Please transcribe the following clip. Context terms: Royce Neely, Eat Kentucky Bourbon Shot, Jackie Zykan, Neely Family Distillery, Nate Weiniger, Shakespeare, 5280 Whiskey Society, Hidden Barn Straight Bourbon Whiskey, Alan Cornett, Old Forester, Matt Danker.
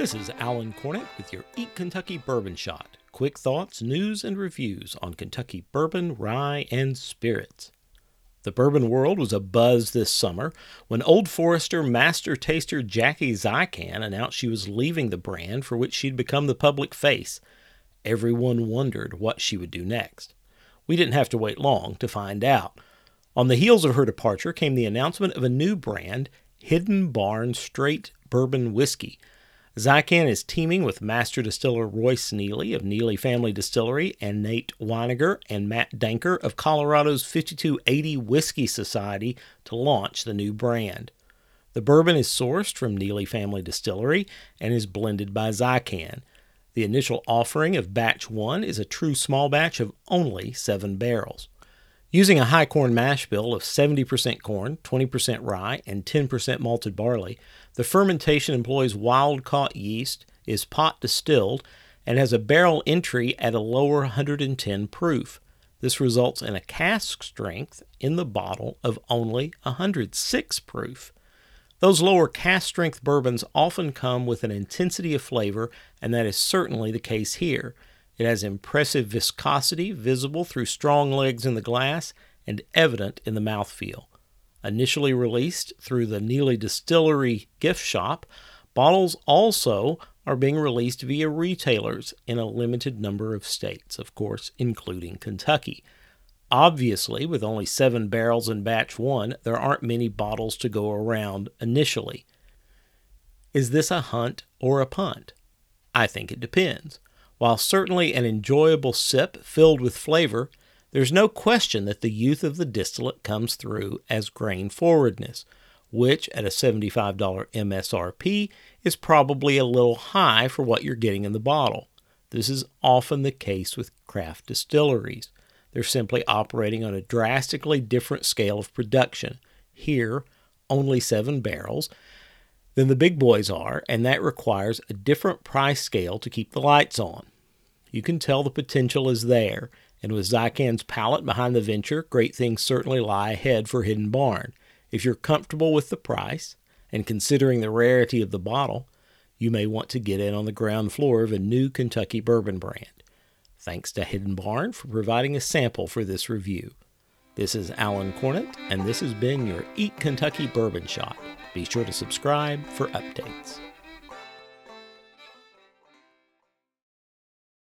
This is Alan Cornett with your Eat Kentucky Bourbon Shot. Quick thoughts, news, and reviews on Kentucky bourbon, rye, and spirits. The bourbon world was abuzz this summer when Old Forester master taster Jackie Zykan announced she was leaving the brand for which she'd become the public face. Everyone wondered what she would do next. We didn't have to wait long to find out. On the heels of her departure came the announcement of a new brand, Hidden Barn Straight Bourbon Whiskey. Zykan is teaming with master distiller Royce Neely of Neely Family Distillery and Nate Weiniger and Matt Danker of Colorado's 5280 Whiskey Society to launch the new brand. The bourbon is sourced from Neely Family Distillery and is blended by Zykan. The initial offering of Batch 1 is a true small batch of only 7 barrels. Using a high corn mash bill of 70% corn, 20% rye, and 10% malted barley, the fermentation employs wild-caught yeast, is pot-distilled, and has a barrel entry at a lower 110 proof. This results in a cask strength in the bottle of only 106 proof. Those lower cask strength bourbons often come with an intensity of flavor, and that is certainly the case here. It has impressive viscosity, visible through strong legs in the glass and evident in the mouthfeel. Initially released through the Neely Distillery gift shop, bottles also are being released via retailers in a limited number of states, of course, including Kentucky. Obviously, with only 7 barrels in Batch 1, there aren't many bottles to go around initially. Is this a hunt or a punt? I think it depends. While certainly an enjoyable sip filled with flavor, there's no question that the youth of the distillate comes through as grain forwardness, which at a $75 MSRP is probably a little high for what you're getting in the bottle. This is often the case with craft distilleries. They're simply operating on a drastically different scale of production. Here, only 7 barrels than the big boys are, and that requires a different price scale to keep the lights on. You can tell the potential is there, and with Zykan's palate behind the venture, great things certainly lie ahead for Hidden Barn. If you're comfortable with the price, and considering the rarity of the bottle, you may want to get in on the ground floor of a new Kentucky bourbon brand. Thanks to Hidden Barn for providing a sample for this review. This is Alan Cornett, and this has been your Eat Kentucky Bourbon Shot. Be sure to subscribe for updates.